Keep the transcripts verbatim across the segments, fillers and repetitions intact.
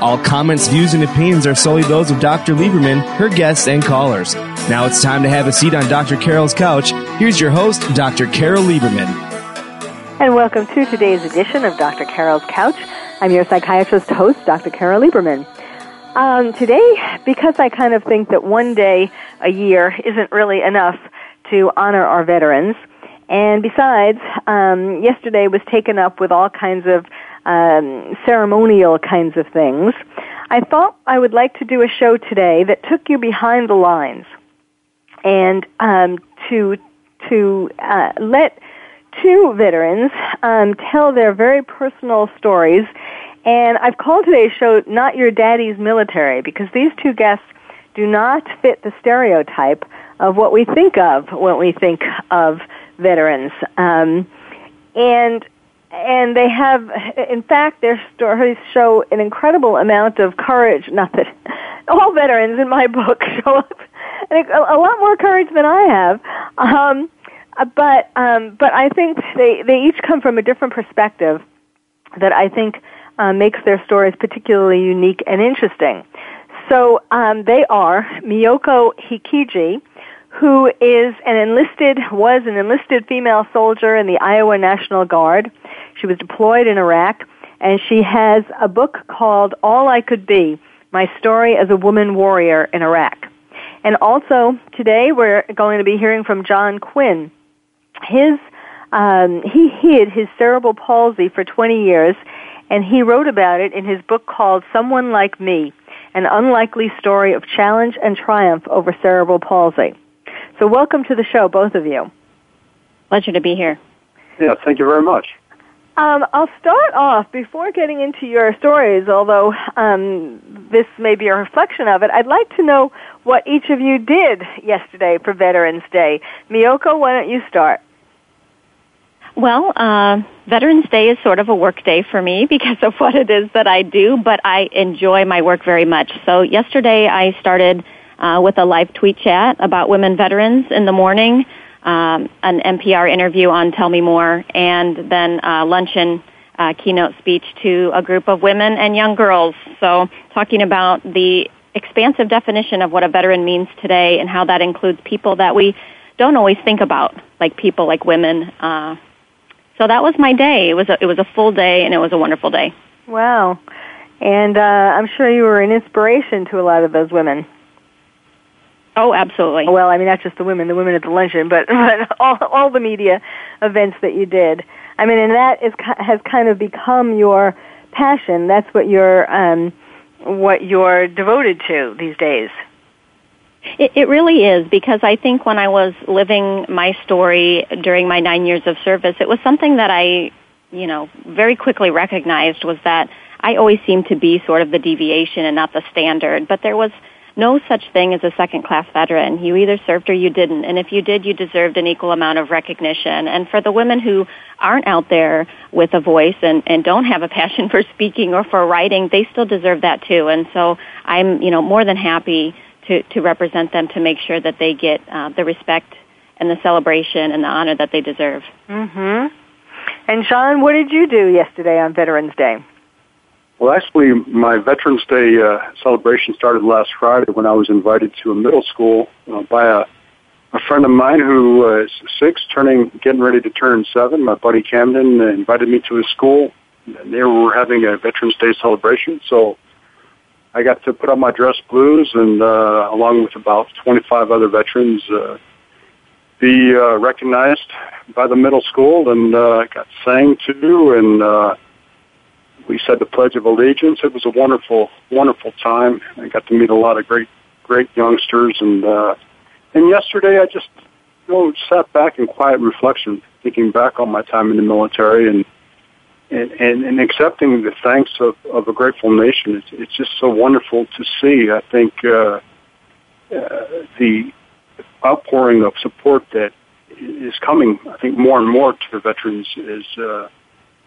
All comments, views, and opinions are solely those of Doctor Lieberman, her guests, and callers. Now it's time to have a seat on Doctor Carol's Couch. Here's your host, Doctor Carol Lieberman. And welcome to today's edition of Doctor Carol's Couch. I'm your psychiatrist host, Doctor Carol Lieberman. Um, today, because I kind of think that one day a year isn't really enough to honor our veterans, and besides, um, yesterday was taken up with all kinds of Um, ceremonial kinds of things, I thought I would like to do a show today that took you behind the lines and um, to to uh, let two veterans um, tell their very personal stories. And I've called today's show Not Your Daddy's Military, because these two guests do not fit the stereotype of what we think of when we think of veterans. Um, and And they have, in fact, their stories show an incredible amount of courage. Not that all veterans in my book show up a lot more courage than I have, um, but um, but I think they, they each come from a different perspective that I think uh, makes their stories particularly unique and interesting. So um, they are Miyoko Hikiji, who is an enlisted, was an enlisted female soldier in the Iowa National Guard. She was deployed in Iraq, and she has a book called All I Could Be, My Story as a Woman Warrior in Iraq. And also, today we're going to be hearing from John Quinn. His, um, he hid his cerebral palsy for twenty years, and he wrote about it in his book called Someone Like Me, An Unlikely Story of Challenge and Triumph Over Cerebral Palsy. So welcome to the show, both of you. Pleasure to be here. Yeah, thank you very much. Um, I'll start off, before getting into your stories, although um, this may be a reflection of it, I'd like to know what each of you did yesterday for Veterans Day. Miyoko, why don't you start? Well, uh, Veterans Day is sort of a work day for me because of what it is that I do, but I enjoy my work very much. So yesterday I started Uh, with a live tweet chat about women veterans in the morning, um, an N P R interview on Tell Me More, and then uh, luncheon uh, keynote speech to a group of women and young girls. So talking about the expansive definition of what a veteran means today and how that includes people that we don't always think about, like people, like women. Uh, so that was my day. It was a, it was a full day, and it was a wonderful day. Wow. And uh, I'm sure you were an inspiration to a lot of those women. Oh, absolutely. Well, I mean, not just the women, the women at the luncheon, but, but all, all the media events that you did. I mean, and that is, has kind of become your passion. That's what you're, um, what you're devoted to these days. It, it really is, because I think when I was living my story during my nine years of service, it was something that I, you know, very quickly recognized was that I always seemed to be sort of the deviation and not the standard, but there was no such thing as a second-class veteran. You either served or you didn't, and if you did, you deserved an equal amount of recognition. And for the women who aren't out there with a voice and, and don't have a passion for speaking or for writing, they still deserve that too. And so I'm, you know, more than happy to, to represent them to make sure that they get uh, the respect and the celebration and the honor that they deserve. Mm-hmm. And Sean, what did you do yesterday on Veterans Day? Well, actually, my Veterans Day uh, celebration started last Friday when I was invited to a middle school uh, by a, a friend of mine who uh, is six, turning, getting ready to turn seven. My buddy Camden uh, invited me to his school, and they were having a Veterans Day celebration. So I got to put on my dress blues, and uh, along with about twenty-five other veterans, uh, be uh, recognized by the middle school, and uh, got sang to, and uh, We said the Pledge of Allegiance. It was a wonderful, wonderful time. I got to meet a lot of great, great youngsters. And uh, and yesterday I just you know, sat back in quiet reflection, thinking back on my time in the military and and, and, and accepting the thanks of, of a grateful nation. It's, it's just so wonderful to see. I think uh, uh, the outpouring of support that is coming, I think, more and more to the veterans is uh,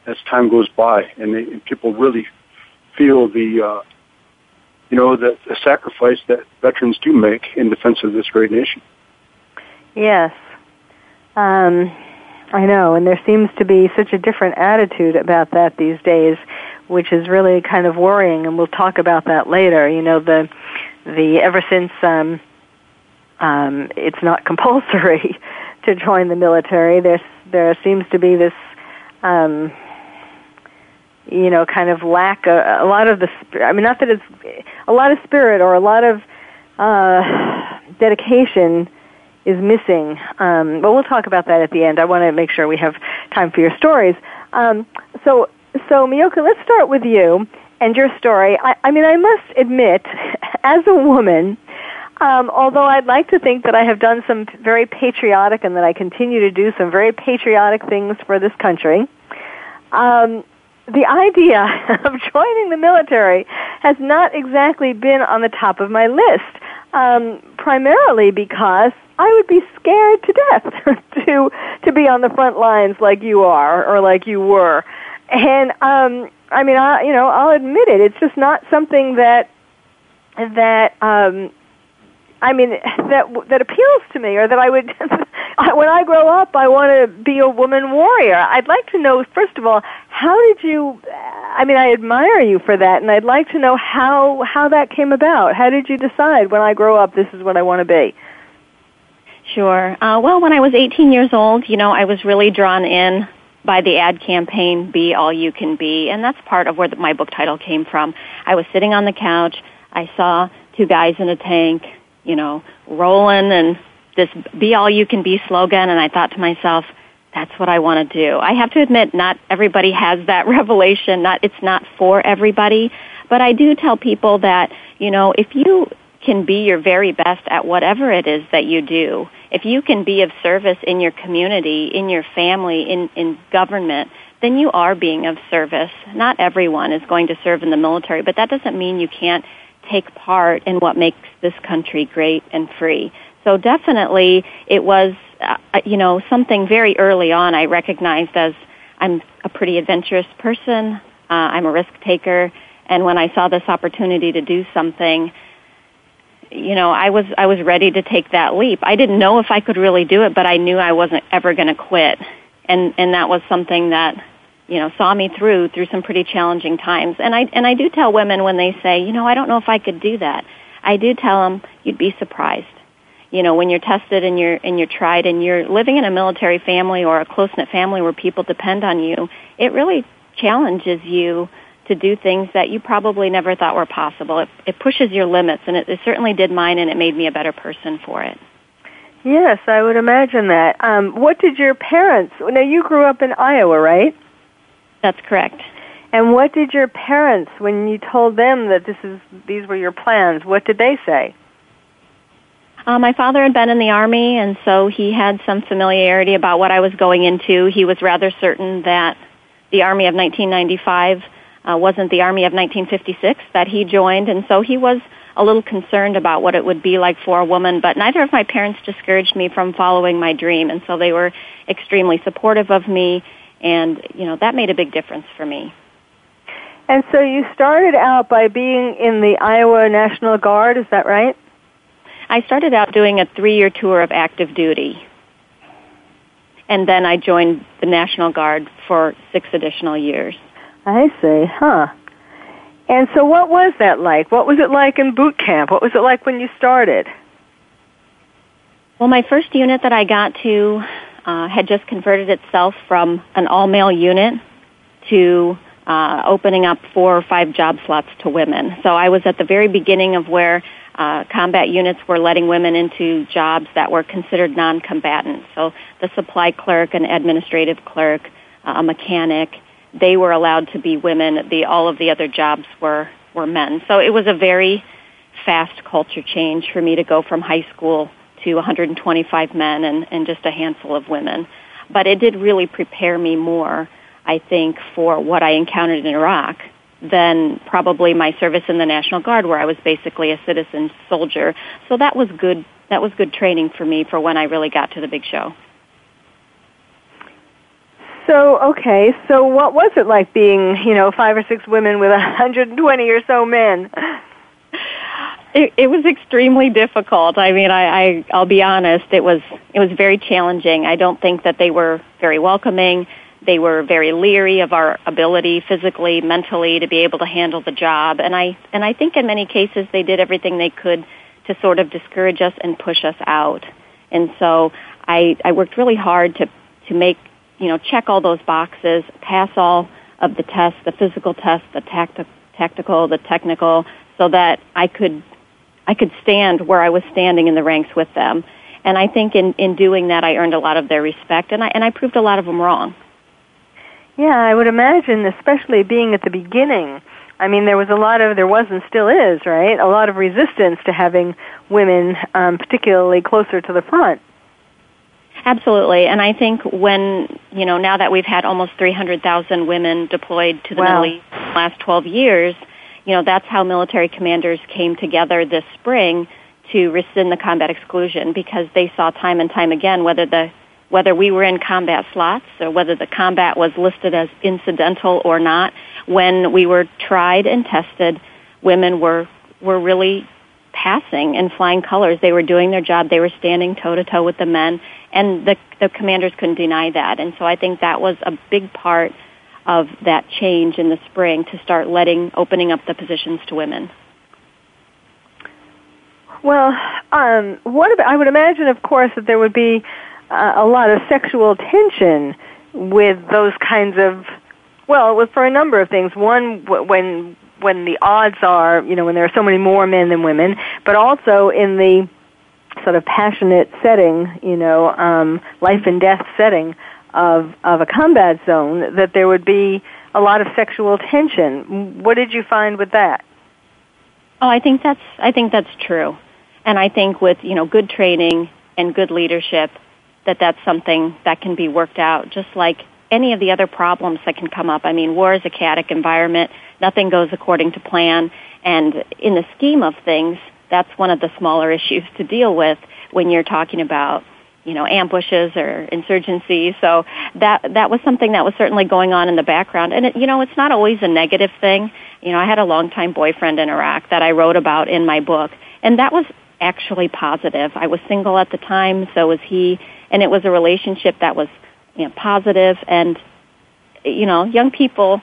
as time goes by, and, they, and people really feel the, uh, you know, the, the sacrifice that veterans do make in defense of this great nation. Yes, um, I know, and there seems to be such a different attitude about that these days, which is really kind of worrying, and we'll talk about that later. You know, the the ever since um, um, it's not compulsory to join the military, there there seems to be this, um, you know, kind of lack of, a lot of the, I mean, not that it's, a lot of spirit or a lot of uh, dedication is missing. Um, but we'll talk about that at the end. I want to make sure we have time for your stories. Um, so, so Miyoko, let's start with you and your story. I, I mean, I must admit, as a woman, Um, although I'd like to think that I have done some very patriotic and that I continue to do some very patriotic things for this country, um, the idea of joining the military has not exactly been on the top of my list, um, primarily because I would be scared to death to to be on the front lines like you are or like you were. And, um, I mean, I, you know, I'll admit it. It's just not something that... that um, I mean, that that appeals to me, or that I would, when I grow up, I want to be a woman warrior. I'd like to know, first of all, how did you, I mean, I admire you for that, and I'd like to know how, how that came about. How did you decide, when I grow up, this is what I want to be? Sure. Uh, well, when I was eighteen years old, you know, I was really drawn in by the ad campaign, Be All You Can Be, and that's part of where my book title came from. I was sitting on the couch. I saw two guys in a tank, you know, rolling, and this Be All You Can Be slogan, and I thought to myself, that's what I want to do. I have to admit, not everybody has that revelation. Not it's not for everybody, but I do tell people that, you know, if you can be your very best at whatever it is that you do, if you can be of service in your community, in your family, in, in government, then you are being of service. Not everyone is going to serve in the military, but that doesn't mean you can't take part in what makes this country great and free. So definitely it was, uh, you know, something very early on I recognized as I'm a pretty adventurous person, uh, I'm a risk taker, and when I saw this opportunity to do something, you know, I was I was ready to take that leap. I didn't know if I could really do it, but I knew I wasn't ever going to quit. And and that was something that, you know, saw me through through some pretty challenging times. And I and I do tell women when they say, you know, I don't know if I could do that, I do tell them you'd be surprised. You know, when you're tested and you're and you're tried and you're living in a military family or a close-knit family where people depend on you, it really challenges you to do things that you probably never thought were possible. It, it pushes your limits, and it, it certainly did mine, and it made me a better person for it. Yes, I would imagine that. Um, what did your parents... Now, you grew up in Iowa, right? That's correct. And what did your parents, when you told them that this is these were your plans, what did they say? Uh, my father had been in the Army, and so he had some familiarity about what I was going into. He was rather certain that the Army of nineteen ninety-five uh, wasn't the Army of nineteen fifty-six that he joined, and so he was a little concerned about what it would be like for a woman, but neither of my parents discouraged me from following my dream, and so they were extremely supportive of me. And, you know, that made a big difference for me. And so you started out by being in the Iowa National Guard, is that right? I started out doing a three-year tour of active duty. And then I joined the National Guard for six additional years. I see, huh. And so what was that like? What was it like in boot camp? What was it like when you started? Well, my first unit that I got to... Uh, had just converted itself from an all-male unit to uh, opening up four or five job slots to women. So I was at the very beginning of where uh, combat units were letting women into jobs that were considered non-combatant. So the supply clerk, an administrative clerk, uh, a mechanic, they were allowed to be women. The, all of the other jobs were, were men. So it was a very fast culture change for me to go from high school to one hundred twenty-five men and, and just a handful of women. But it did really prepare me more, I think, for what I encountered in Iraq than probably my service in the National Guard, where I was basically a citizen soldier. So that was good. That was good training for me for when I really got to the big show. So, okay, so what was it like being, you know, five or six women with one hundred twenty or so men? It, it was extremely difficult. I mean, I, I, I'll be honest, it was it was very challenging. I don't think that they were very welcoming. They were very leery of our ability physically, mentally, to be able to handle the job. And I and I think in many cases they did everything they could to sort of discourage us and push us out. And so I, I worked really hard to, to make, you know, check all those boxes, pass all of the tests, the physical tests, the tacti- tactical, the technical, so that I could I could stand where I was standing in the ranks with them. And I think in, in doing that, I earned a lot of their respect, and I and I proved a lot of them wrong. Yeah, I would imagine, especially being at the beginning. I mean, there was a lot of, there was and still is, right, a lot of resistance to having women, um, particularly closer to the front. Absolutely, and I think when, you know, now that we've had almost three hundred thousand women deployed to the wow. Middle East in the last twelve years, you know, that's how military commanders came together this spring to rescind the combat exclusion, because they saw time and time again whether the whether we were in combat slots or whether the combat was listed as incidental or not, when we were tried and tested, women were were really passing in flying colors. They were doing their job. They were standing toe-to-toe with the men, and the, the commanders couldn't deny that. And so I think that was a big part of that change in the spring, to start letting, opening up the positions to women. Well, um, what about, I would imagine, of course, that there would be uh, a lot of sexual tension with those kinds of, well, it was for a number of things. One, when when the odds are, you know, when there are so many more men than women, but also in the sort of passionate setting, you know, um, life and death setting of of a combat zone, that there would be a lot of sexual tension. What did you find with that? Oh, I think that's I think that's true, and I think with, you know, good training and good leadership, that that's something that can be worked out, just like any of the other problems that can come up. I mean, war is a chaotic environment. Nothing goes according to plan, and in the scheme of things, that's one of the smaller issues to deal with when you're talking about, you know, ambushes or insurgency. So that that was something that was certainly going on in the background. And, it, you know, it's not always a negative thing. You know, I had a longtime boyfriend in Iraq that I wrote about in my book, and that was actually positive. I was single at the time, so was he, and it was a relationship that was, you know, positive. And, you know, young people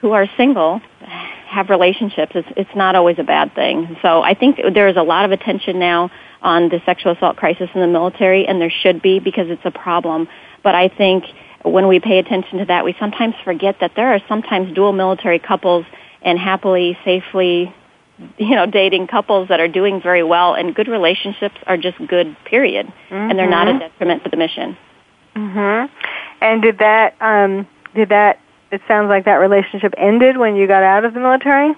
who are single have relationships. It's, it's not always a bad thing. So I think there is a lot of attention now on the sexual assault crisis in the military, and there should be, because it's a problem. But I think when we pay attention to that, we sometimes forget that there are sometimes dual military couples and happily, safely, you know, dating couples that are doing very well, and good relationships are just good, period. Mm-hmm. And they're not a detriment to the mission. Mm-hmm. And did that, um, did that, it sounds like that relationship ended when you got out of the military?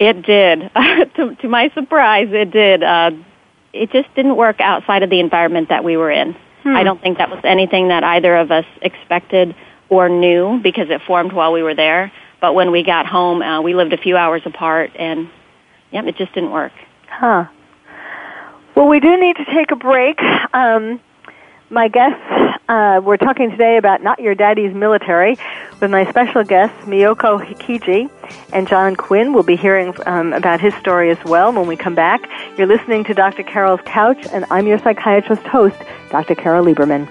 It did. to, to my surprise, it did. Uh, it just didn't work outside of the environment that we were in. Hmm. I don't think that was anything that either of us expected or knew, because it formed while we were there. But when we got home, uh, we lived a few hours apart, and yeah, it just didn't work. Huh. Well, we do need to take a break. Um, my guests... Uh, we're talking today about Not Your Daddy's Military with my special guests, Miyoko Hikiji and John Quinn. We'll be hearing um, about his story as well when we come back. You're listening to Doctor Carol's Couch, and I'm your psychiatrist host, Doctor Carol Lieberman.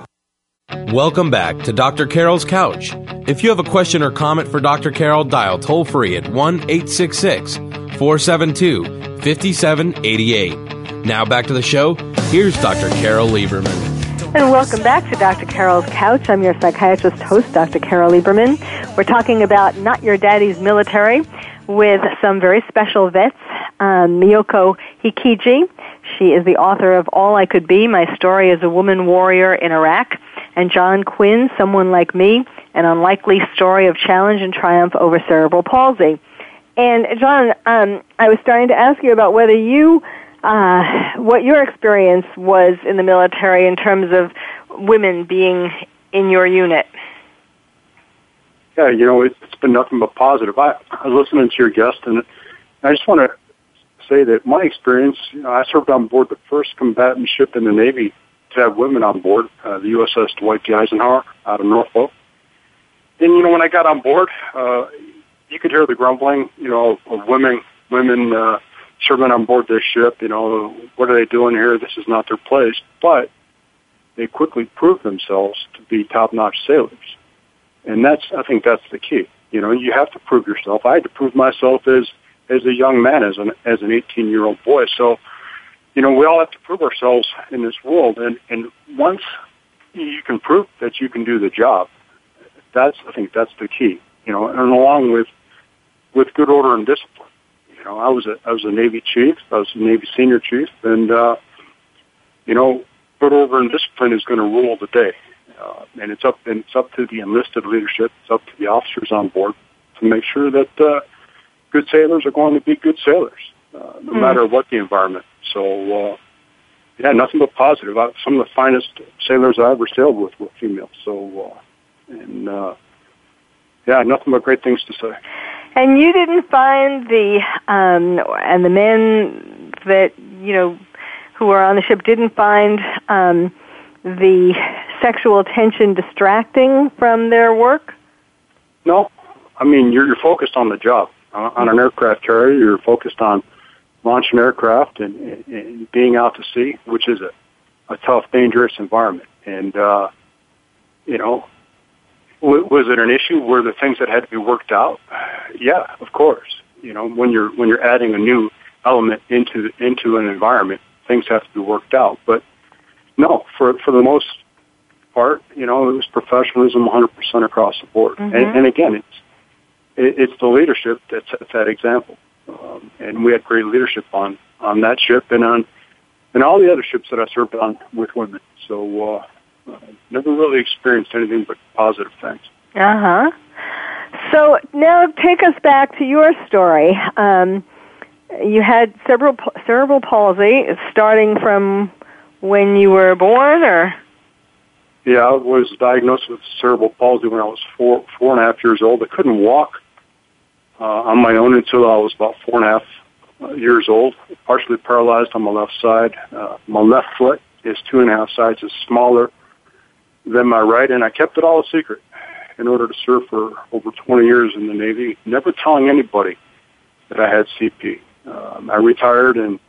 Welcome back to Doctor Carol's Couch. If you have a question or comment for Doctor Carol, dial toll-free at one eight six six four seven two five seven eight eight. Now back to the show. Here's Doctor Carol Lieberman. And welcome back to Doctor Carol's Couch. I'm your psychiatrist host, Doctor Carol Lieberman. We're talking about Not Your Daddy's Military with some very special vets, um, Miyoko Hikiji. She is the author of All I Could Be, My Story as a Woman Warrior in Iraq, and John Quinn, Someone Like Me, An Unlikely Story of Challenge and Triumph Over Cerebral Palsy. And John, um, I was starting to ask you about whether you, uh, what your experience was in the military in terms of women being in your unit. Yeah, you know, it's been nothing but positive. I, I was listening to your guest, and I just want to say that my experience, you know, I served on board the first combatant ship in the Navy to have women on board, uh, the U S S Dwight D. Eisenhower out of Norfolk. And, you know, when I got on board, uh, you could hear the grumbling, you know, of women, women uh, serving on board this ship. You know, what are they doing here? This is not their place. But they quickly proved themselves to be top-notch sailors. And that's, I think that's the key. You know, you have to prove yourself. I had to prove myself as, as a young man, as an, as an eighteen-year-old boy. So, you know, we all have to prove ourselves in this world. And, and once you can prove that you can do the job, that's, I think that's the key, you know, and along with, with good order and discipline. You know, I was a, I was a Navy chief, I was a Navy senior chief, and, uh, you know, good order and discipline is going to rule the day. Uh, and it's up, and it's up to the enlisted leadership, it's up to the officers on board to make sure that, uh, good sailors are going to be good sailors, uh, no mm-hmm. matter what the environment. So, uh, yeah, nothing but positive. I, some of the finest sailors I ever sailed with were female. So, uh, and, uh, yeah, nothing but great things to say. And you didn't find the, um, and the men that, you know, who were on the ship didn't find um, the sexual tension distracting from their work? No. I mean, you're, you're focused on the job. Uh, on an aircraft carrier, you're focused on launching aircraft and, and, and being out to sea, which is a, a tough, dangerous environment. And, uh, you know, w- was it an issue? Were there things that had to be worked out? Yeah, of course. You know, when you're when you're adding a new element into into an environment, things have to be worked out. But no, for for the most part, you know, it was professionalism one hundred percent across the board. Mm-hmm. And, and again, it's It's the leadership that sets that example, um, and we had great leadership on, on that ship and on and all the other ships that I served on with women. So uh, I never really experienced anything but positive things. Uh huh. So now take us back to your story. Um, you had cerebral cerebral palsy, starting from when you were born, or? Yeah, I was diagnosed with cerebral palsy when I was four, four and a half years old. I couldn't walk uh, on my own until I was about four and a half years old, partially paralyzed on my left side. Uh, my left foot is two and a half sizes smaller than my right, and I kept it all a secret in order to serve for over twenty years in the Navy, never telling anybody that I had C P. Um, I retired, and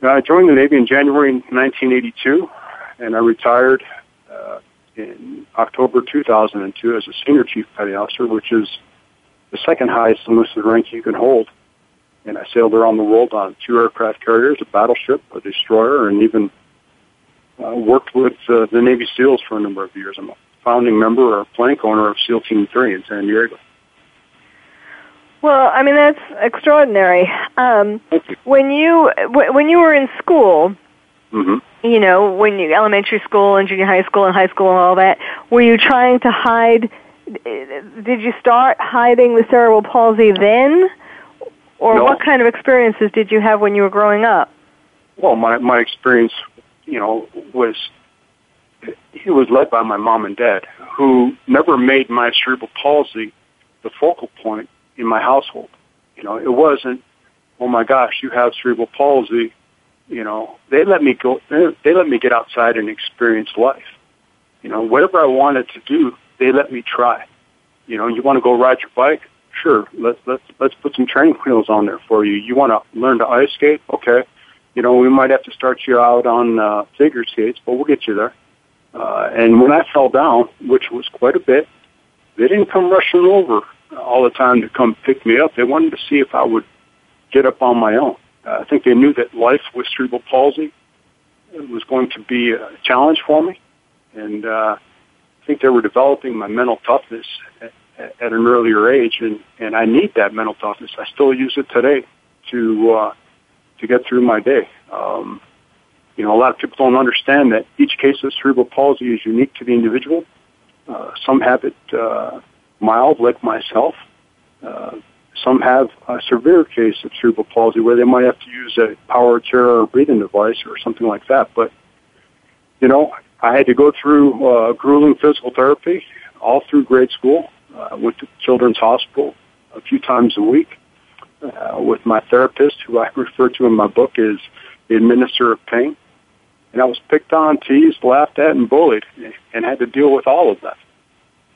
I joined the Navy in January nineteen eighty-two, and I retired Uh, in October two thousand two as a Senior Chief Petty Officer, which is the second highest enlisted rank you can hold. And I sailed around the world on two aircraft carriers, a battleship, a destroyer, and even uh, worked with uh, the Navy SEALs for a number of years. I'm a founding member or plank owner of SEAL Team three in San Diego. Well, I mean, that's extraordinary. Um, when you when you were in school, mm-hmm. you know, when you elementary school and junior high school and high school and all that, were you trying to hide? Did you start hiding the cerebral palsy then, or no. what kind of experiences did you have when you were growing up? Well, my my experience, you know, was it was led by my mom and dad, who never made my cerebral palsy the focal point in my household. You know, it wasn't, oh my gosh, you have cerebral palsy. You know, they let me go. They let me get outside and experience life. You know, whatever I wanted to do, they let me try. You know, you want to go ride your bike? Sure, let's let's let's put some training wheels on there for you. You want to learn to ice skate? Okay. You know, we might have to start you out on uh, figure skates, but we'll get you there. Uh, and when I fell down, which was quite a bit, they didn't come rushing over all the time to come pick me up. They wanted to see if I would get up on my own. Uh, I think they knew that life with cerebral palsy was going to be a challenge for me, and uh, I think they were developing my mental toughness at, at an earlier age, and, and I need that mental toughness. I still use it today to uh, to get through my day. Um, you know, a lot of people don't understand that each case of cerebral palsy is unique to the individual. Uh, some have it uh, mild, like myself. Uh, some have a severe case of cerebral palsy where they might have to use a power chair or breathing device or something like that. But, you know, I had to go through uh, grueling physical therapy all through grade school. Uh, I went to Children's Hospital a few times a week uh, with my therapist, who I refer to in my book as the administrator of pain. And I was picked on, teased, laughed at, and bullied, and had to deal with all of that.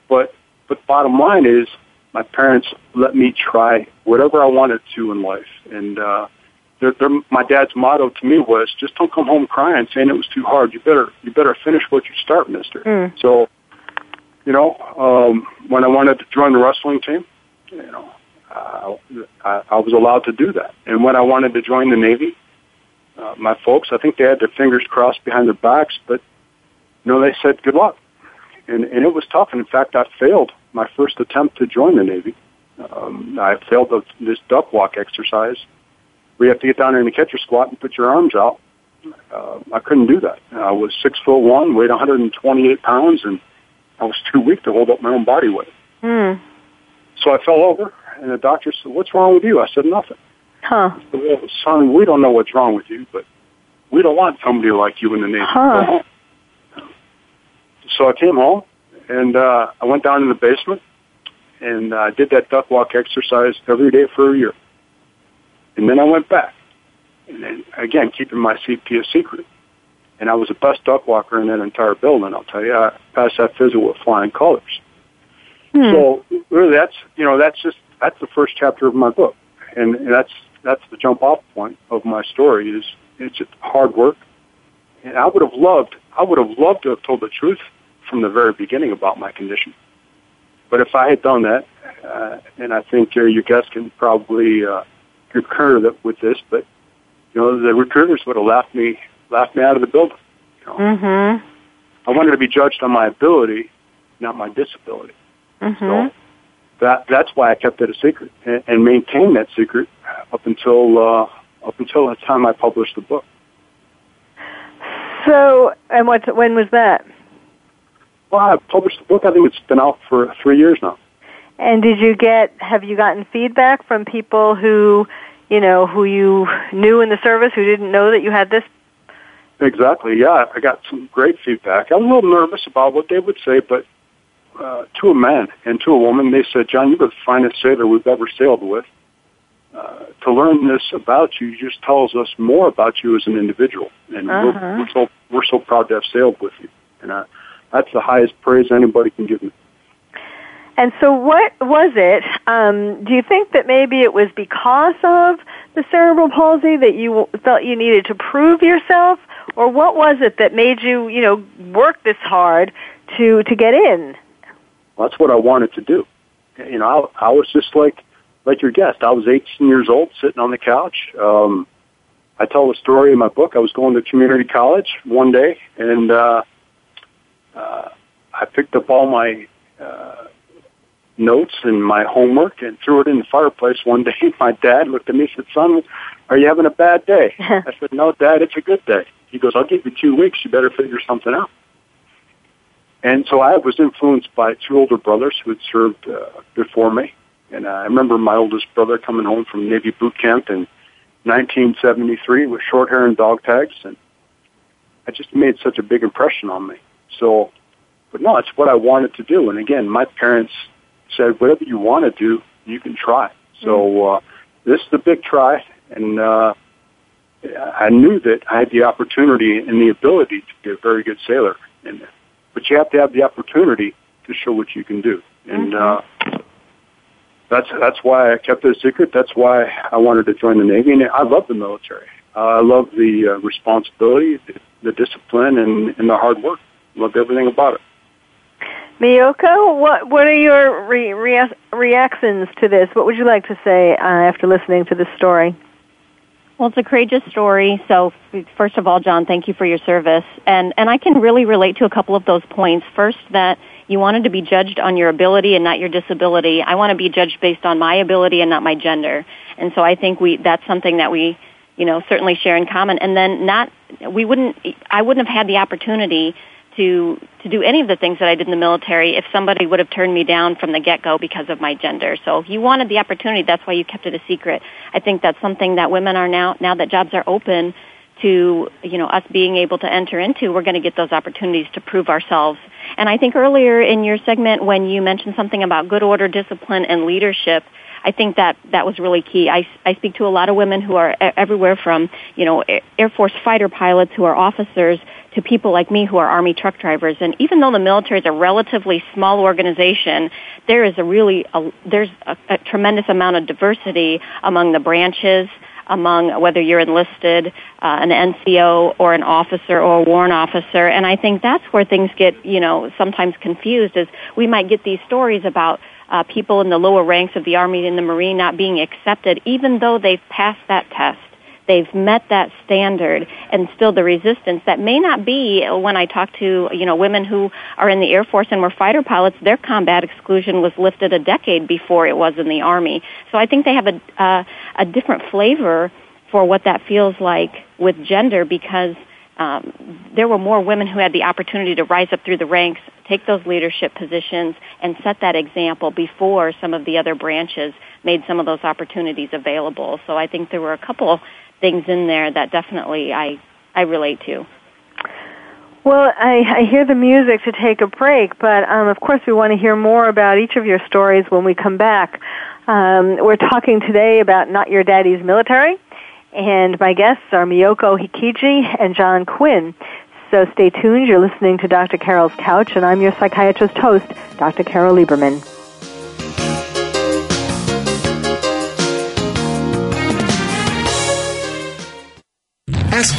But but bottom line is, my parents let me try whatever I wanted to in life. And uh, they're, they're, my dad's motto to me was, just don't come home crying saying it was too hard. You better you better finish what you start, mister. Mm. So, you know, um, when I wanted to join the wrestling team, you know, I, I, I was allowed to do that. And when I wanted to join the Navy, Uh, my folks, I think they had their fingers crossed behind their backs, but, you know, they said, good luck. And and it was tough. And, in fact, I failed my first attempt to join the Navy. Um, I failed the, this duck walk exercise. We have to get down in the catcher squat and put your arms out. Uh, I couldn't do that. I was six foot one, weighed one hundred twenty-eight pounds, and I was too weak to hold up my own body weight. Mm. So I fell over, and the doctor said, what's wrong with you? I said, nothing. Huh. Well, son, we don't know what's wrong with you, but we don't want somebody like you in the Navy. Huh. So I came home, and uh, I went down in the basement, and I uh, did that duck walk exercise every day for a year. And then I went back, and then, again, keeping my C P a secret. And I was the best duck walker in that entire building, I'll tell you. I passed that physical with flying colors. Hmm. So really, that's, you know, that's just, that's the first chapter of my book. And, and that's That's the jump-off point of my story. Is it's just hard work, and I would have loved I would have loved to have told the truth from the very beginning about my condition. But if I had done that, uh, and I think uh, your guests can probably uh, concur that, with this, but you know the recruiters would have laughed me laughed me out of the building. You know? Mm-hmm. I wanted to be judged on my ability, not my disability. Mm-hmm. So, That, that's why I kept it a secret and, and maintained that secret up until uh, up until the time I published the book. So, and what? When was that? Well, I published the book. I think it's been out for three years now. And did you get? Have you gotten feedback from people who, you know, who you knew in the service who didn't know that you had this? Exactly. Yeah, I got some great feedback. I'm a little nervous about what they would say, but. Uh, to a man and to a woman, they said, John, you're the finest sailor we've ever sailed with. Uh, to learn this about you just tells us more about you as an individual, and uh-huh. we're, we're, so, we're so proud to have sailed with you. And uh, that's the highest praise anybody can give me. And so what was it, um, do you think that maybe it was because of the cerebral palsy that you felt you needed to prove yourself, or what was it that made you, you know, work this hard to, to get in? Well, that's what I wanted to do. You know, I, I was just like, like your guest. I was eighteen years old, sitting on the couch. Um, I tell the story in my book. I was going to community college one day, and uh, uh, I picked up all my uh, notes and my homework and threw it in the fireplace one day. My dad looked at me and said, "Son, are you having a bad day?" I said, "No, Dad, it's a good day." He goes, "I'll give you two weeks. You better figure something out." And so I was influenced by two older brothers who had served uh, before me. And I remember my oldest brother coming home from Navy boot camp in nineteen seventy-three with short hair and dog tags. And it just made such a big impression on me. So, but no, it's what I wanted to do. And again, my parents said, whatever you want to do, you can try. So uh, this is the big try. And uh, I knew that I had the opportunity and the ability to be a very good sailor. And, but you have to have the opportunity to show what you can do. And uh, that's that's why I kept it a secret. That's why I wanted to join the Navy. And I love the military. Uh, I love the uh, responsibility, the, the discipline, and, and the hard work. I love everything about it. Miyoko, what what are your re- rea- reactions to this? What would you like to say uh, after listening to this story? Well, it's a courageous story. So, first of all, John, thank you for your service. And and I can really relate to a couple of those points. First, that you wanted to be judged on your ability and not your disability. I want to be judged based on my ability and not my gender. And so I think we that's something that we, you know, certainly share in common. And then not we wouldn't I wouldn't have had the opportunity to to do any of the things that I did in the military if somebody would have turned me down from the get-go because of my gender. So you wanted the opportunity. That's why you kept it a secret. I think that's something that women are now, now that jobs are open to, you know, us being able to enter into, we're going to get those opportunities to prove ourselves. And I think earlier in your segment when you mentioned something about good order, discipline, and leadership, I think that that was really key. I, I speak to a lot of women who are everywhere from, you know, Air Force fighter pilots who are officers to people like me who are Army truck drivers. And even though the military is a relatively small organization, there is a really, a, there's a, a tremendous amount of diversity among the branches, among whether you're enlisted, uh, an N C O, or an officer, or a warrant officer. And I think that's where things get, you know, sometimes confused is we might get these stories about uh, people in the lower ranks of the Army and the Marine not being accepted, even though they've passed that test. They've met that standard, and still the resistance that may not be. When I talk to, you know, women who are in the Air Force and were fighter pilots, their combat exclusion was lifted a decade before it was in the Army. So I think they have a uh, a different flavor for what that feels like with gender, because um, there were more women who had the opportunity to rise up through the ranks, take those leadership positions, and set that example before some of the other branches made some of those opportunities available. So I think there were a couple things in there that definitely I, I relate to. Well, I, I hear the music to take a break, but um, of course we want to hear more about each of your stories when we come back. Um, we're talking today about Not Your Daddy's Military, and my guests are Miyoko Hikiji and John Quinn. So stay tuned. You're listening to Doctor Carol's Couch, and I'm your psychiatrist host, Doctor Carol Lieberman. Ask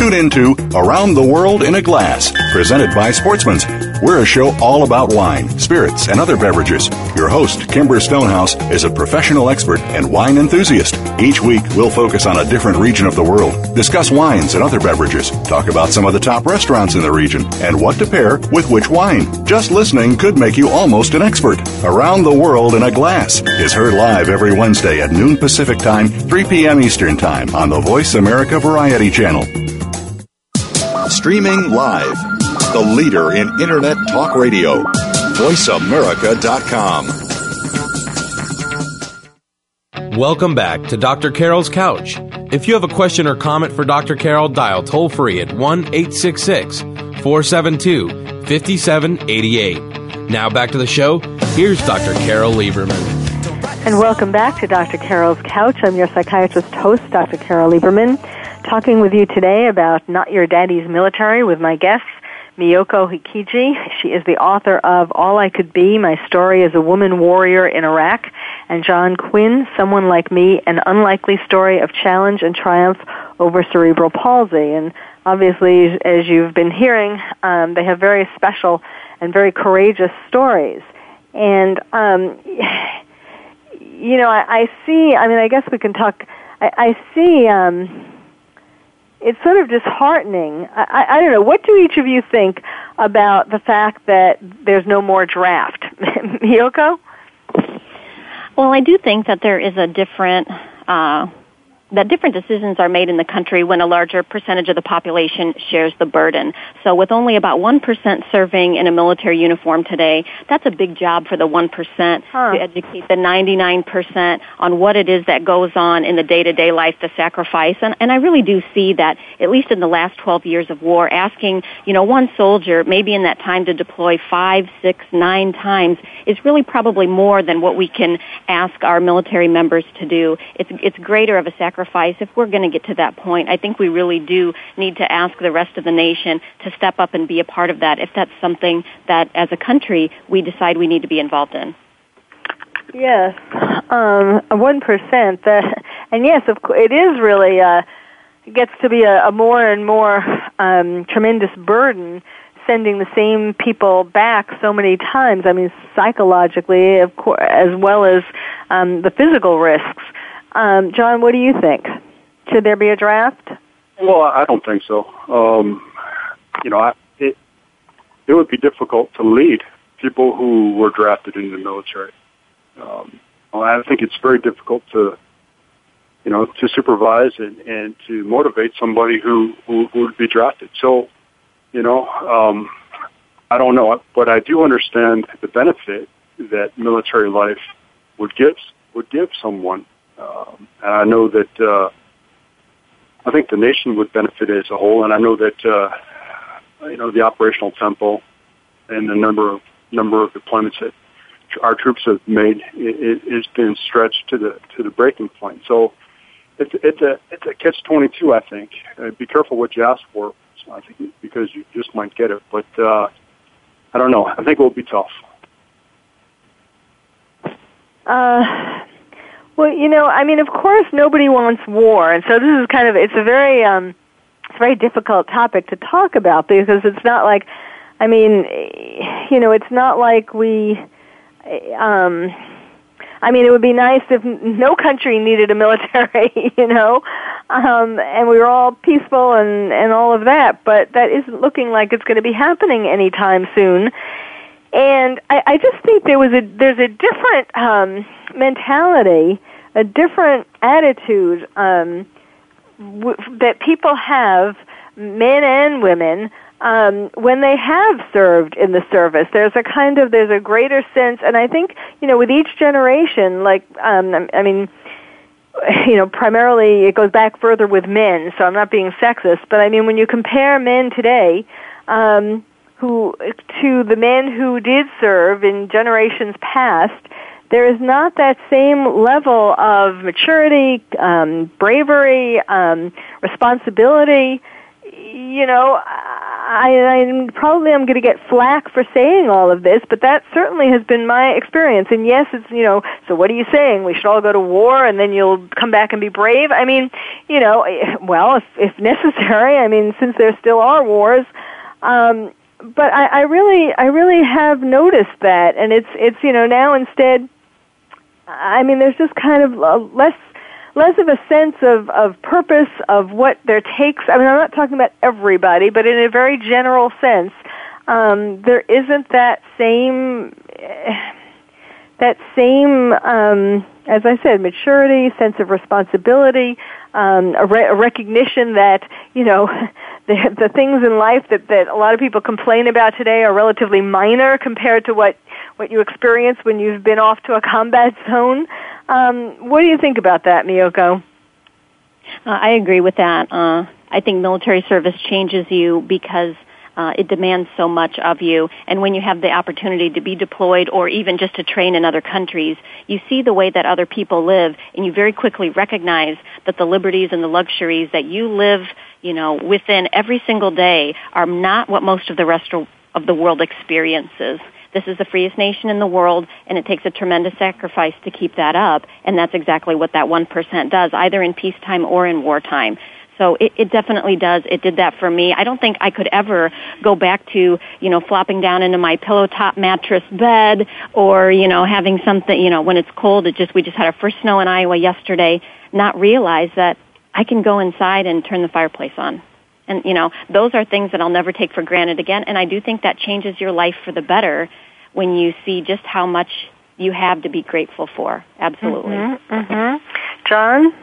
Tune into Around the World in a Glass, presented by Sportsman's. We're a show all about wine, spirits, and other beverages. Your host, Kimber Stonehouse, is a professional expert and wine enthusiast. Each week, we'll focus on a different region of the world, discuss wines and other beverages, talk about some of the top restaurants in the region, and what to pair with which wine. Just listening could make you almost an expert. Around the World in a Glass is heard live every Wednesday at noon Pacific Time, three p.m. Eastern Time on the Voice America Variety Channel. Streaming live. The leader in Internet talk radio. voice america dot com. Welcome back to Doctor Carol's Couch. If you have a question or comment for Doctor Carol, dial toll free at one eight six six, four seven two, five seven eight eight. Now back to the show. Here's Doctor Carol Lieberman. And welcome back to Doctor Carol's Couch. I'm your psychiatrist host, Doctor Carol Lieberman, talking with you today about Not Your Daddy's Military with my guest, Miyoko Hikiji. She is the author of All I Could Be, My Story as a Woman Warrior in Iraq, and John Quinn, Someone Like Me, An Unlikely Story of Challenge and Triumph Over Cerebral Palsy. And obviously, as you've been hearing, um, they have very special and very courageous stories. And um you know, I, I see, I mean, I guess we can talk, I, I see, um, it's sort of disheartening. I, I, I don't know, what do each of you think about the fact that there's no more draft? Miyoko? Well, I do think that there is a different, uh, that different decisions are made in the country when a larger percentage of the population shares the burden. So with only about one percent serving in a military uniform today, that's a big job for the one percent huh. to educate the ninety-nine percent on what it is that goes on in the day-to-day life, the sacrifice. And, and I really do see that, at least in the last twelve years of war, asking, you know, one soldier maybe in that time to deploy five, six, nine times is really probably more than what we can ask our military members to do. It's, it's greater of a sacrifice. If we're going to get to that point, I think we really do need to ask the rest of the nation to step up and be a part of that if that's something that, as a country, we decide we need to be involved in. Yes, um, one percent. That, and yes, of course, it is really, uh, it gets to be a, a more and more um, tremendous burden sending the same people back so many times. I mean, psychologically, of course, as well as um, the physical risks. Um, John, what do you think? Should there be a draft? Well, I don't think so. Um, you know, I, it it would be difficult to lead people who were drafted in the military. Um, well, I think it's very difficult to, you know, to supervise and, and to motivate somebody who, who, who would be drafted. So, you know, um, I don't know, but I do understand the benefit that military life would give would give someone. Um, and I know that uh, I think the nation would benefit as a whole, and I know that uh, you know the operational tempo and the number of number of deployments that our troops have made is being stretched to the to the breaking point. So it's it's a it's a catch twenty-two. I think uh, be careful what you ask for. So I think because you just might get it, but uh, I don't know. I think it will be tough. Uh. Well, you know, I mean, of course, nobody wants war, and so this is kind of, it's a very, um, it's a very difficult topic to talk about because it's not like, I mean, you know, it's not like we, um, I mean, it would be nice if no country needed a military, you know, um, and we were all peaceful and, and all of that, but that isn't looking like it's going to be happening anytime soon. And I, I just think there was a there's a different um, mentality, a different attitude um, w- that people have, men and women, um, when they have served in the service. There's a kind of there's a greater sense, and I think you know with each generation, like um, I mean, you know, primarily it goes back further with men. So I'm not being sexist, but I mean when you compare men today. Um, Who, to the men who did serve in generations past, there is not that same level of maturity, um, bravery, um, responsibility. You know, I, I probably I'm going to get flack for saying all of this, but that certainly has been my experience. And yes, it's, you know, so what are you saying? We should all go to war and then you'll come back and be brave? I mean, you know, well, if, if necessary, I mean, since there still are wars, um, But I, I really, I really have noticed that, and it's, it's you know now instead, I mean there's just kind of a less, less of a sense of, of purpose of what their takes. I mean I'm not talking about everybody, but in a very general sense, um, there isn't that same, that same um, as I said, maturity, sense of responsibility, um, a, re- a recognition that you know. the, the things in life that, that a lot of people complain about today are relatively minor compared to what, what you experience when you've been off to a combat zone. Um, what do you think about that, Miyoko? Uh, I agree with that. Uh, I think military service changes you because uh, it demands so much of you. And when you have the opportunity to be deployed or even just to train in other countries, you see the way that other people live, and you very quickly recognize that the liberties and the luxuries that you live, you know, within every single day are not what most of the rest of the world experiences. This is the freest nation in the world, and it takes a tremendous sacrifice to keep that up, and that's exactly what that one percent does, either in peacetime or in wartime. So it, it definitely does. It did that for me. I don't think I could ever go back to, you know, flopping down into my pillow top mattress bed or, you know, having something, you know, when it's cold. It just, we just had our first snow in Iowa yesterday, not realize that I can go inside and turn the fireplace on. And, you know, those are things that I'll never take for granted again. And I do think that changes your life for the better when you see just how much you have to be grateful for. Absolutely. Mm-hmm, mm-hmm. John?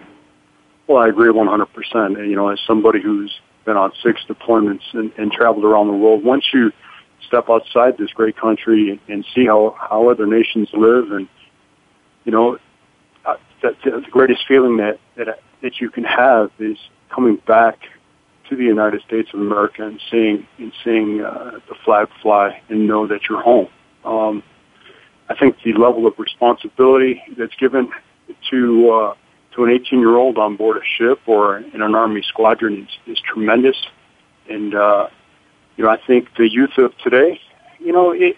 Well, I agree one hundred percent. You know, as somebody who's been on six deployments and, and traveled around the world, once you step outside this great country and see how, how other nations live, and, you know, that, the greatest feeling that, that, that you can have is coming back to the United States of America and seeing and seeing uh, the flag fly and know that you're home. Um, I think the level of responsibility that's given to uh, to an eighteen-year-old on board a ship or in an Army squadron is, is tremendous. And uh, you know, I think the youth of today, you know, it,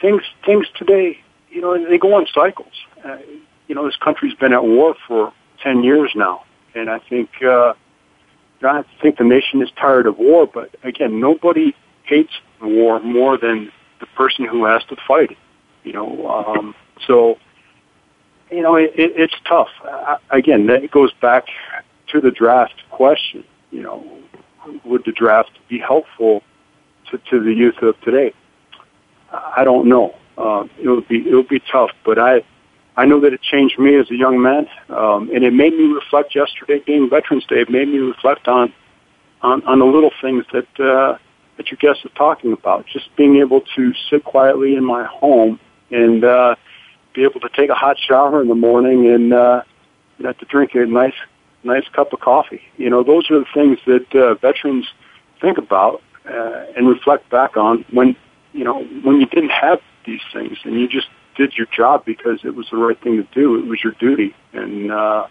things things today, you know, they go on cycles. Uh, you know, this country's been at war for ten years now, and I think. Uh, I think the nation is tired of war, but again, nobody hates war more than the person who has to fight it. You know, um, so you know it, it, it's tough. I, again, that goes back to the draft question. You know, would the draft be helpful to, to the youth of today? I don't know. Uh, it would be it would be tough, but I I know that it changed me as a young man, um, and it made me reflect. Yesterday being Veterans Day, it made me reflect on on, on the little things that uh, that your guest is talking about. Just being able to sit quietly in my home and uh, be able to take a hot shower in the morning and uh, you know, to drink a nice nice cup of coffee. You know, those are the things that uh, veterans think about uh, and reflect back on when you know when you didn't have these things and you just did your job because it was the right thing to do. It was your duty. And, uh,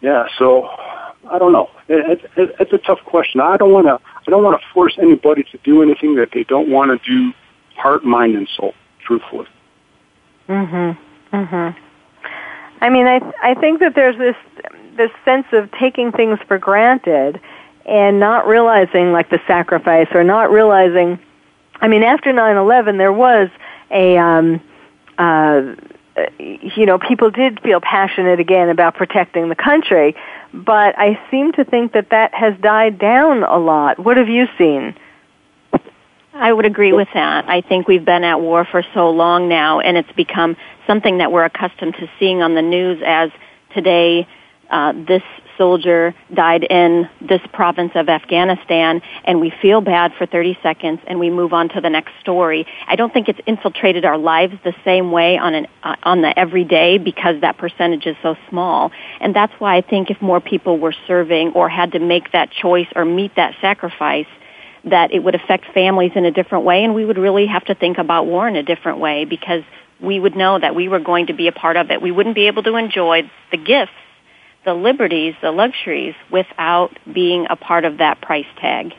yeah, so I don't know. It, it, it, it's a tough question. I don't want to, I don't want to force anybody to do anything that they don't want to do heart, mind, and soul, truthfully. Mm-hmm. Mm-hmm. I mean, I, I think that there's this, this sense of taking things for granted and not realizing like the sacrifice or not realizing, I mean, after nine eleven, there was a, um, uh, you know, people did feel passionate again about protecting the country, but I seem to think that that has died down a lot. What have you seen? I would agree with that. I think we've been at war for so long now, and it's become something that we're accustomed to seeing on the news as today, uh, this soldier died in this province of Afghanistan, and we feel bad for thirty seconds, and we move on to the next story. I don't think it's infiltrated our lives the same way on an uh, on the everyday because that percentage is so small. And that's why I think if more people were serving or had to make that choice or meet that sacrifice, that it would affect families in a different way, and we would really have to think about war in a different way because we would know that we were going to be a part of it. We wouldn't be able to enjoy the gifts, the liberties, the luxuries, without being a part of that price tag.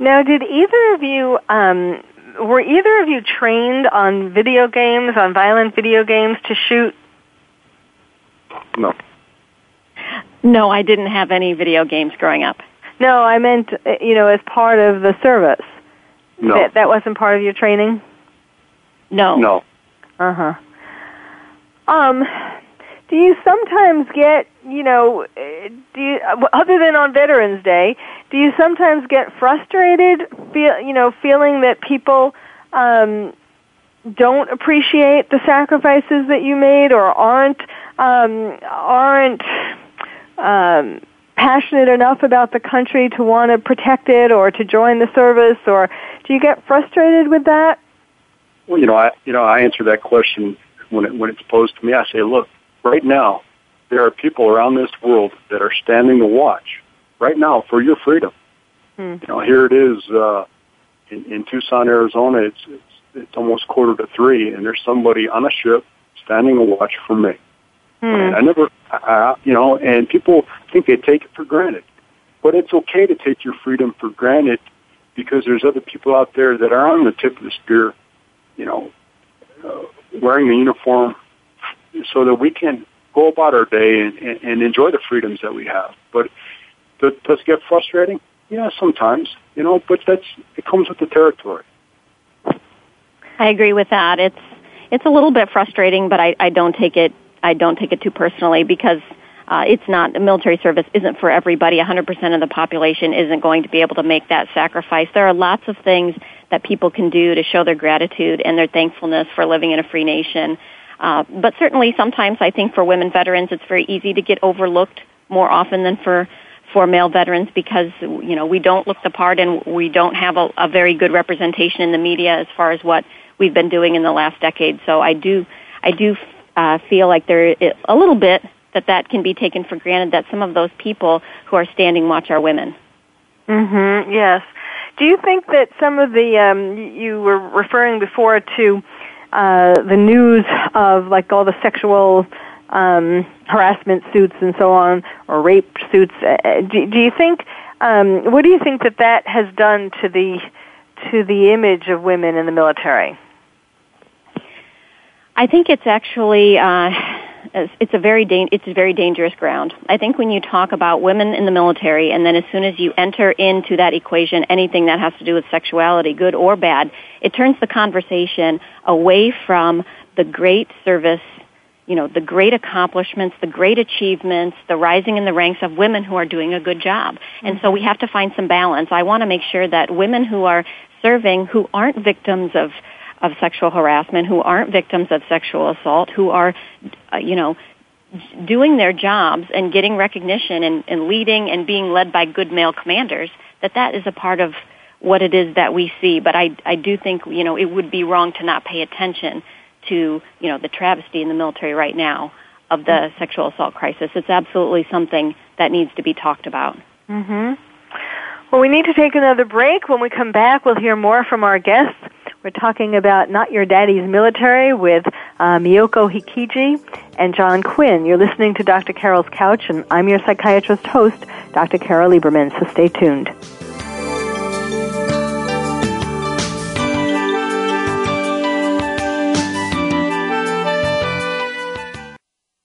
Now, did either of you, um, were either of you trained on video games, on violent video games to shoot? No. No, I didn't have any video games growing up. No, I meant, you know, as part of the service. No. That, that wasn't part of your training? No. No. Uh-huh. Um... Do you sometimes get, you know, do you, other than on Veterans Day, do you sometimes get frustrated, feel, you know, feeling that people um, don't appreciate the sacrifices that you made or aren't um, aren't um, passionate enough about the country to want to protect it or to join the service, or do you get frustrated with that? Well, you know, I you know I answer that question when it, when it's posed to me. I say, look, right now there are people around this world that are standing to watch right now for your freedom. Hmm. You know, here it is uh, in, in Tucson, Arizona. It's, it's it's almost quarter to three, and there's somebody on a ship standing to watch for me. Hmm. And I never, I, you know, and people think they take it for granted. But it's okay to take your freedom for granted because there's other people out there that are on the tip of the spear, you know, uh, wearing the uniform so that we can go about our day and, and, and enjoy the freedoms that we have. But does it get frustrating? Yeah, sometimes, you know, but that's, it comes with the territory. I agree with that. It's, it's a little bit frustrating, but I, I don't take it I don't take it too personally because uh, it's not, the military service isn't for everybody. one hundred percent of the population isn't going to be able to make that sacrifice. There are lots of things that people can do to show their gratitude and their thankfulness for living in a free nation. Uh, but certainly sometimes I think for women veterans it's very easy to get overlooked more often than for, for male veterans because, you know, we don't look the part and we don't have a, a very good representation in the media as far as what we've been doing in the last decade. So I do, I do Uh, feel like there is a little bit that that can be taken for granted, that some of those people who are standing watch are women. Mm-hmm, yes. Do you think that some of the, um, you were referring before to uh, the news of like all the sexual um, harassment suits and so on, or rape suits, uh, do, do you think, um, what do you think that that has done to the to the image of women in the military? I think it's actually uh, it's a very da- it's a very dangerous ground. I think when you talk about women in the military, and then as soon as you enter into that equation, anything that has to do with sexuality, good or bad, it turns the conversation away from the great service, you know, the great accomplishments, the great achievements, the rising in the ranks of women who are doing a good job. Mm-hmm. And so we have to find some balance. I want to make sure that women who are serving, who aren't victims of of sexual harassment, who aren't victims of sexual assault, who are, uh, you know, doing their jobs and getting recognition and, and leading and being led by good male commanders, that that is a part of what it is that we see. But I, I do think, you know, it would be wrong to not pay attention to, you know, the travesty in the military right now of the mm-hmm. sexual assault crisis. It's absolutely something that needs to be talked about. Mm-hmm. Well, we need to take another break. When we come back, we'll hear more from our guests. We're talking about Not Your Daddy's Military with uh, Miyoko Hikiji and John Quinn. You're listening to Doctor Carol's Couch, and I'm your psychiatrist host, Doctor Carol Lieberman, so stay tuned.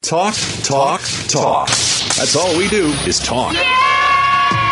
Talk, talk, talk. That's all we do is talk. Yeah!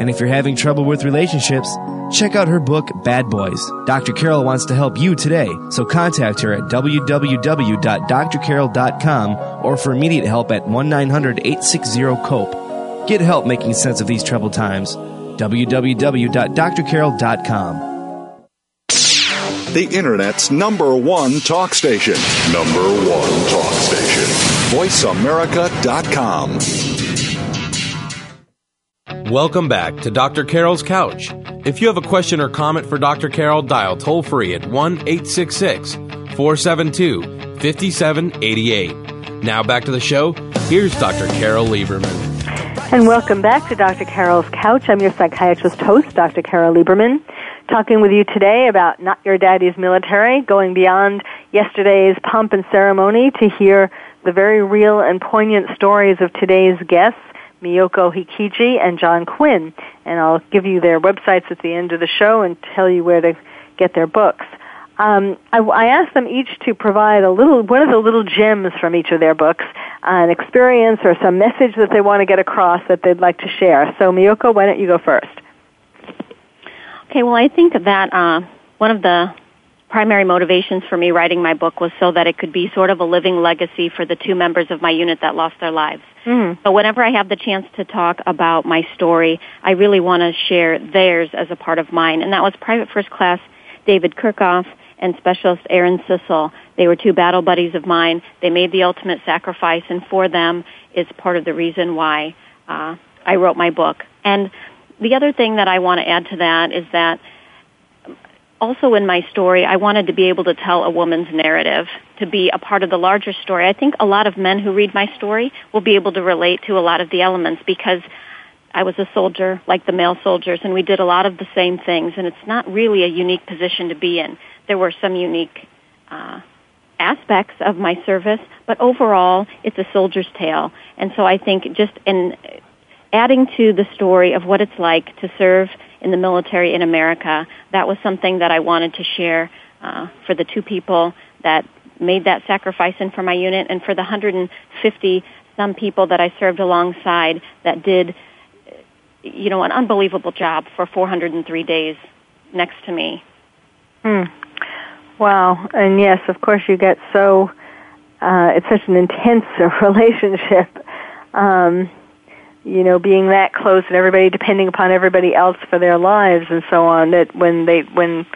And if you're having trouble with relationships, check out her book, Bad Boys. Doctor Carol wants to help you today, so contact her at w w w dot d r carol dot com or for immediate help at one nine hundred eight six zero COPE. Get help making sense of these troubled times. w w w dot d r carol dot com. The Internet's number one talk station. Number one talk station. voice america dot com. Welcome back to Doctor Carol's Couch. If you have a question or comment for Doctor Carol, dial toll-free at one eight six six four seven two five seven eight eight. Now back to the show. Here's Doctor Carol Lieberman. And welcome back to Doctor Carol's Couch. I'm your psychiatrist host, Doctor Carol Lieberman, talking with you today about Not Your Daddy's Military, going beyond yesterday's pomp and ceremony to hear the very real and poignant stories of today's guests, Miyoko Hikiji and John Quinn, and I'll give you their websites at the end of the show and tell you where to get their books. Um, I, I asked them each to provide a little, one of the little gems from each of their books, uh, an experience or some message that they want to get across that they'd like to share. So, Miyoko, why don't you go first? Okay, well, I think that uh, one of the primary motivations for me writing my book was so that it could be sort of a living legacy for the two members of my unit that lost their lives. Mm. But whenever I have the chance to talk about my story, I really want to share theirs as a part of mine. And that was Private First Class David Kirchhoff and Specialist Aaron Sissel. They were two battle buddies of mine. They made the ultimate sacrifice, and for them is part of the reason why uh, I wrote my book. And the other thing that I want to add to that is that also in my story, I wanted to be able to tell a woman's narrative, to be a part of the larger story. I think a lot of men who read my story will be able to relate to a lot of the elements because I was a soldier like the male soldiers, and we did a lot of the same things, and it's not really a unique position to be in. There were some unique uh, aspects of my service, but overall, it's a soldier's tale. And so I think just in adding to the story of what it's like to serve in the military in America, that was something that I wanted to share uh, for the two people that made that sacrifice and for my unit and for the one hundred fifty-some people that I served alongside that did, you know, an unbelievable job for four hundred three days next to me. Hmm. Wow. And yes, of course, you get so, uh, it's such an intense relationship. Um, you know, being that close and everybody depending upon everybody else for their lives and so on, that when they, when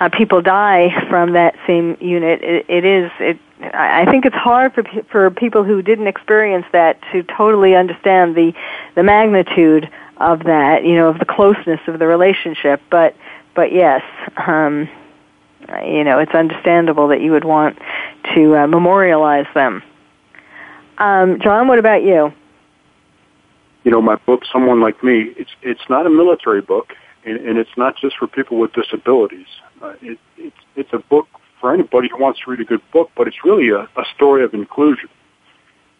uh, people die from that same unit, it, it is, it, I think it's hard for for people who didn't experience that to totally understand the, the magnitude of that, you know, of the closeness of the relationship. But, but yes, um, you know, it's understandable that you would want to uh, memorialize them. Um, John, what about you? You know, my book, Someone Like Me, it's it's not a military book, and, and it's not just for people with disabilities. Uh, it, it's, it's a book for anybody who wants to read a good book, but it's really a, a story of inclusion.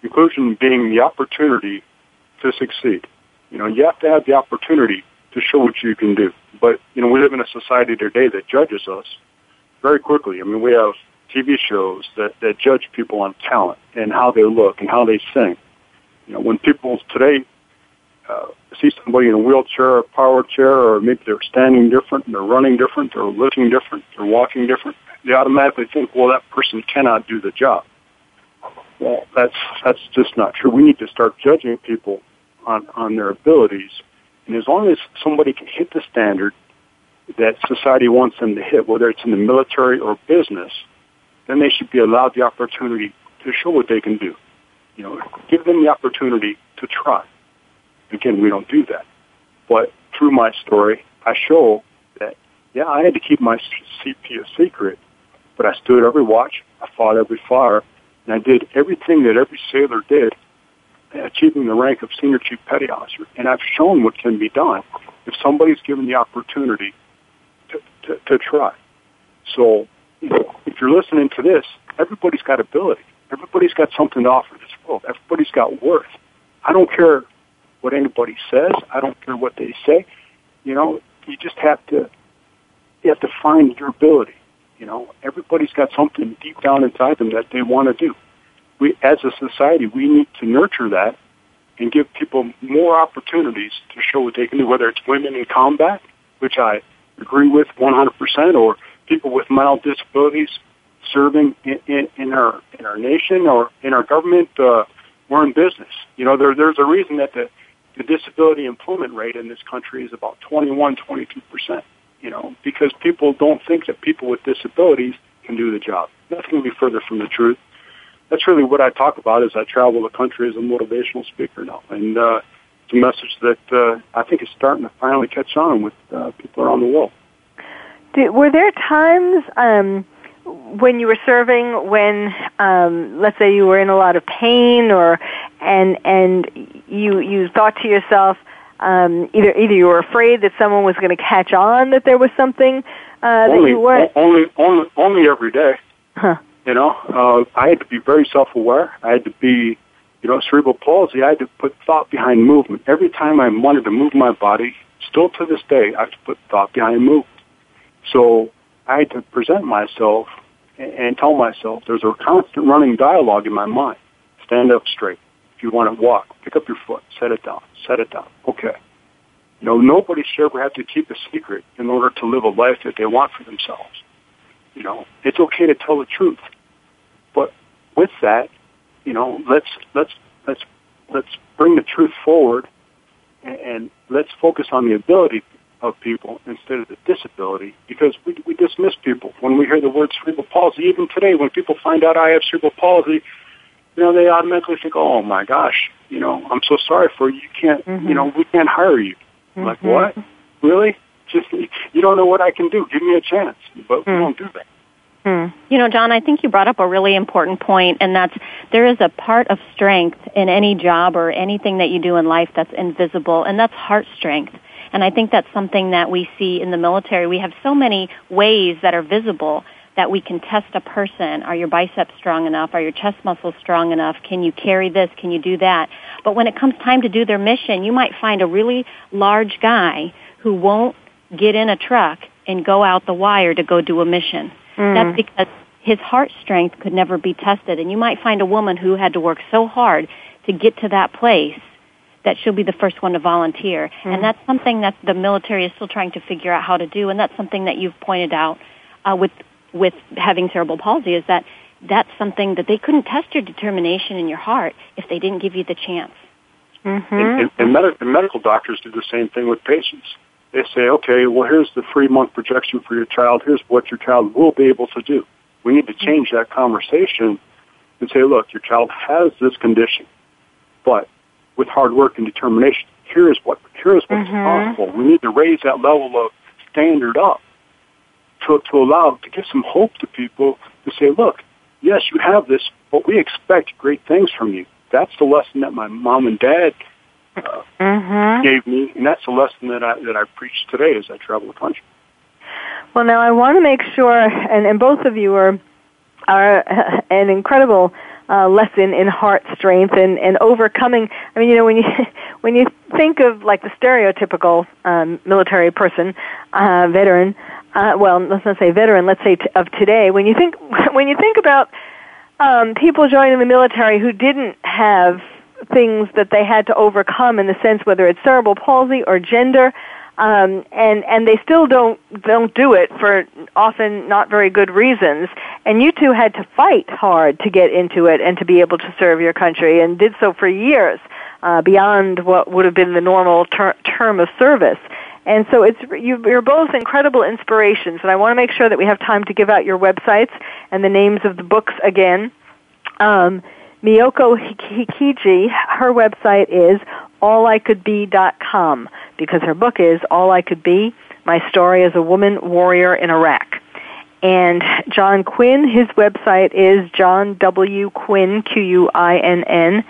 Inclusion being the opportunity to succeed. You know, you have to have the opportunity to show what you can do. But, you know, we live in a society today that judges us very quickly. I mean, we have T V shows that, that judge people on talent and how they look and how they sing. You know, when people today Uh, see somebody in a wheelchair or a power chair, or maybe they're standing different and they're running different, they're looking different, they're walking different, they automatically think, well, that person cannot do the job. Well, that's that's just not true. We need to start judging people on, on their abilities. And as long as somebody can hit the standard that society wants them to hit, whether it's in the military or business, then they should be allowed the opportunity to show what they can do. You know, give them the opportunity to try. Again, we don't do that. But through my story, I show that, yeah, I had to keep my C P a secret, but I stood every watch, I fought every fire, and I did everything that every sailor did, achieving the rank of Senior Chief Petty Officer. And I've shown what can be done if somebody's given the opportunity to, to, to try. So you know, if you're listening to this, everybody's got ability. Everybody's got something to offer this world. Everybody's got worth. I don't care what anybody says. I don't care what they say. You know, you just have to, you have to find your ability. You know, everybody's got something deep down inside them that they want to do. We, as a society, we need to nurture that and give people more opportunities to show what they can do, whether it's women in combat, which I agree with one hundred percent, or people with mild disabilities serving in, in, in our, in our nation or in our government, uh, or in business. You know, there, there's a reason that the, the disability employment rate in this country is about twenty-one, twenty-two percent, you know, because people don't think that people with disabilities can do the job. Nothing can be further from the truth. That's really what I talk about as I travel the country as a motivational speaker now. And uh, it's a message that uh, I think is starting to finally catch on with uh, people around the world. Did, were there times um, when you were serving when, um, let's say, you were in a lot of pain or and and you you thought to yourself, um, either either you were afraid that someone was going to catch on that there was something uh, only, that you weren't. Only only only every day. Huh. You know, uh, I had to be very self-aware. I had to be you know, cerebral palsy, I had to put thought behind movement. Every time I wanted to move my body, still to this day, I have to put thought behind movement. So I had to present myself and, and tell myself there's a constant running dialogue in my mind. Stand up straight. If you want to walk, pick up your foot, set it down, set it down. Okay. You know, nobody should ever have to keep a secret in order to live a life that they want for themselves. You know, it's okay to tell the truth. But with that, you know, let's let's let's let's bring the truth forward, and, and let's focus on the ability of people instead of the disability, because we we dismiss people when we hear the word cerebral palsy. Even today, when people find out I have cerebral palsy, you know, they automatically think, "Oh my gosh, you know, I'm so sorry for you. You can't, mm-hmm. you know, we can't hire you." Mm-hmm. Like, what? Really? Just you don't know what I can do. Give me a chance. But mm-hmm. we don't do that. Mm. You know, John, I think you brought up a really important point, and that's there is a part of strength in any job or anything that you do in life that's invisible, and that's heart strength. And I think that's something that we see in the military. We have so many ways that are visible that we can test a person. Are your biceps strong enough? Are your chest muscles strong enough? Can you carry this? Can you do that? But when it comes time to do their mission, you might find a really large guy who won't get in a truck and go out the wire to go do a mission. That's because his heart strength could never be tested. And you might find a woman who had to work so hard to get to that place that she'll be the first one to volunteer. Mm-hmm. And that's something that the military is still trying to figure out how to do. And that's something that you've pointed out uh, with with having cerebral palsy, is that that's something that they couldn't test your determination in your heart if they didn't give you the chance. Mm-hmm. And, and, and, med- and medical doctors do the same thing with patients. They say, okay, well, here's the three-month projection for your child. Here's what your child will be able to do. We need to change that conversation and say, look, your child has this condition, but with hard work and determination, here is what here is what's mm-hmm. possible. We need to raise that level of standard up to to allow, to give some hope to people to say, look, yes, you have this, but we expect great things from you. That's the lesson that my mom and dad Uh, mm-hmm. gave me, and that's the lesson that I that I preach today as I travel the country. Well, now I want to make sure, and, and both of you are are uh, an incredible uh, lesson in heart strength and, and overcoming. I mean, you know, when you when you think of like the stereotypical um, military person, uh, veteran, uh, well, let's not say veteran, let's say t- of today. When you think when you think about um, people joining the military who didn't have things that they had to overcome, in the sense whether it's cerebral palsy or gender, um, and and they still don't don't do it for often not very good reasons. And you two had to fight hard to get into it and to be able to serve your country, and did so for years uh, beyond what would have been the normal ter- term of service. And so it's you, you're both incredible inspirations. And I want to make sure that we have time to give out your websites and the names of the books again. Um, Miyoko Hikiji, her website is all I could be dot com, because her book is All I Could Be, My Story as a Woman Warrior in Iraq. And John Quinn, his website is John W Quinn, Q U I N N,